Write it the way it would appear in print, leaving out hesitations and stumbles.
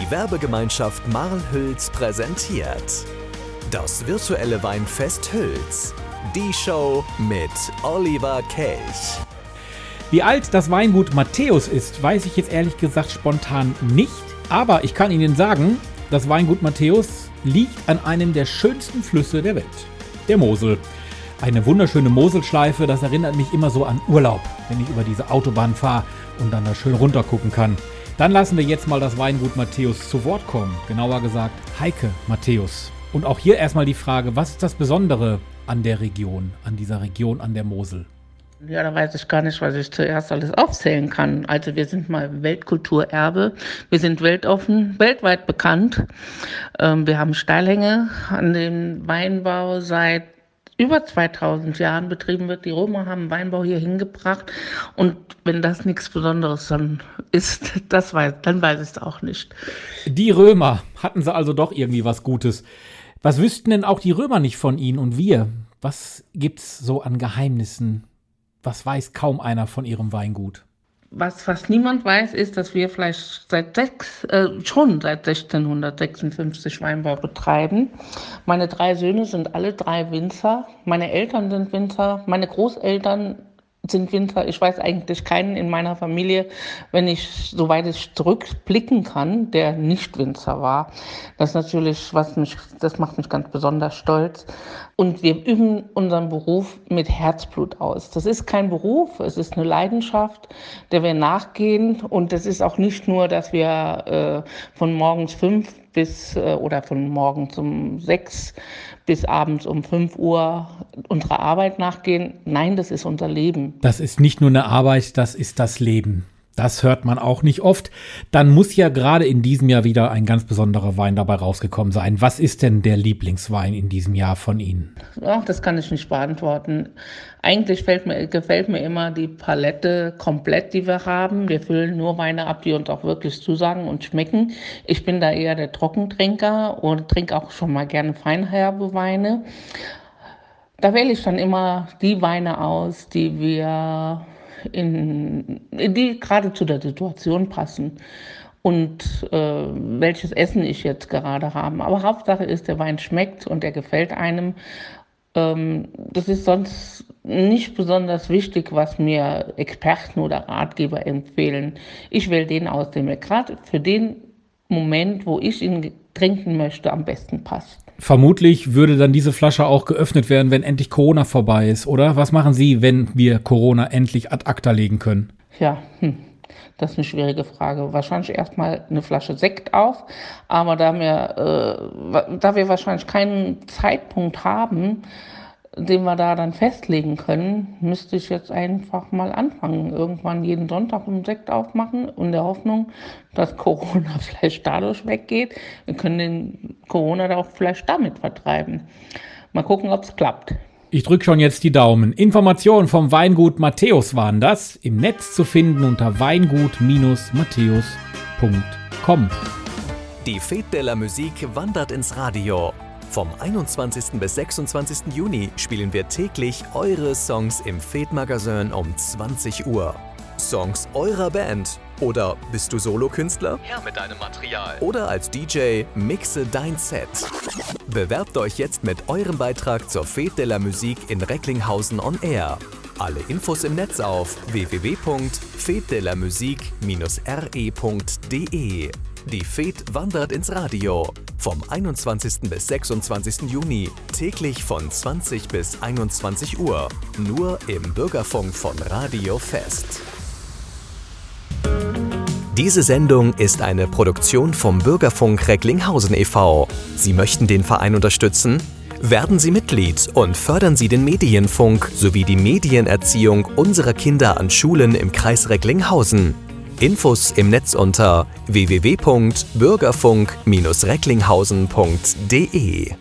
Die Werbegemeinschaft Marl-Hülz präsentiert das virtuelle Weinfest Hülz. Die Show mit Oliver Kelch. Wie alt das Weingut Matthäus ist, weiß ich jetzt ehrlich gesagt spontan nicht. Aber ich kann Ihnen sagen, das Weingut Matthäus liegt an einem der schönsten Flüsse der Welt, der Mosel. Eine wunderschöne Moselschleife, das erinnert mich immer so an Urlaub, wenn ich über diese Autobahn fahre und dann da schön runter gucken kann. Dann lassen wir jetzt mal das Weingut Matthäus zu Wort kommen, genauer gesagt Heike Matthäus. Und auch hier erstmal die Frage, was ist das Besondere an der Region, an dieser Region, an der Mosel? Ja, da weiß ich gar nicht, was ich zuerst alles aufzählen kann. Also wir sind mal Weltkulturerbe, wir sind weltoffen, weltweit bekannt. Wir haben Steilhänge, an dem Weinbau seit über 2000 Jahren betrieben wird. Die Römer haben Weinbau hier hingebracht und wenn das nichts Besonderes dann ist, dann weiß ich es auch nicht. Die Römer, hatten sie also doch irgendwie was Gutes. Was wüssten denn auch die Römer nicht von ihnen und wir? Was gibt's so an Geheimnissen? Was weiß kaum einer von ihrem Weingut? Was fast niemand weiß, ist, dass wir vielleicht schon seit 1656 Weinbau betreiben. Meine 3 Söhne sind alle 3 Winzer. Meine Eltern sind Winzer. Meine Großeltern sind Winzer. Ich weiß eigentlich keinen in meiner Familie, wenn ich, soweit ich zurückblicken kann, der nicht Winzer war. Das ist natürlich, das macht mich ganz besonders stolz. Und wir üben unseren Beruf mit Herzblut aus. Das ist kein Beruf, es ist eine Leidenschaft, der wir nachgehen. Und das ist auch nicht nur, dass wir von morgens 5 bis oder von morgens um 6 bis abends um 5 Uhr unserer Arbeit nachgehen. Nein, das ist unser Leben. Das ist nicht nur eine Arbeit, das ist das Leben. Das hört man auch nicht oft. Dann muss ja gerade in diesem Jahr wieder ein ganz besonderer Wein dabei rausgekommen sein. Was ist denn der Lieblingswein in diesem Jahr von Ihnen? Ach, das kann ich nicht beantworten. Eigentlich gefällt mir immer die Palette komplett, die wir haben. Wir füllen nur Weine ab, die uns auch wirklich zusagen und schmecken. Ich bin da eher der Trockentrinker und trinke auch schon mal gerne feinherbe Weine. Da wähle ich dann immer die Weine aus, die wir die gerade zu der Situation passen und welches Essen ich jetzt gerade habe. Aber Hauptsache ist, der Wein schmeckt und er gefällt einem. Das ist sonst nicht besonders wichtig, was mir Experten oder Ratgeber empfehlen. Ich wähle den aus, der mir gerade für den Moment, wo ich ihn trinken möchte, am besten passt. Vermutlich würde dann diese Flasche auch geöffnet werden, wenn endlich Corona vorbei ist, oder? Was machen Sie, wenn wir Corona endlich ad acta legen können? Ja, das ist eine schwierige Frage. Wahrscheinlich erstmal eine Flasche Sekt auf, aber da wir wahrscheinlich keinen Zeitpunkt haben, den wir da dann festlegen können, müsste ich jetzt einfach mal anfangen. Irgendwann jeden Sonntag um Sekt aufmachen, in der Hoffnung, dass Corona vielleicht dadurch weggeht. Wir können den Corona da auch vielleicht damit vertreiben. Mal gucken, ob es klappt. Ich drücke schon jetzt die Daumen. Informationen vom Weingut Matthäus waren das. Im Netz zu finden unter weingut-matthäus.com. Die Fête de la Musique wandert ins Radio. Vom 21. bis 26. Juni spielen wir täglich eure Songs im Fête-Magazin um 20 Uhr. Songs eurer Band. Oder bist du Solokünstler? Her mit deinem Material. Oder als DJ mixe dein Set. Bewerbt euch jetzt mit eurem Beitrag zur Fête de la Musique in Recklinghausen on Air. Alle Infos im Netz auf www.fetedelamusique-re.de. Die Fête wandert ins Radio. Vom 21. bis 26. Juni, täglich von 20 bis 21 Uhr. Nur im Bürgerfunk von Radio Fest. Diese Sendung ist eine Produktion vom Bürgerfunk Recklinghausen e.V. Sie möchten den Verein unterstützen? Werden Sie Mitglied und fördern Sie den Medienfunk sowie die Medienerziehung unserer Kinder an Schulen im Kreis Recklinghausen. Infos im Netz unter www.bürgerfunk-recklinghausen.de.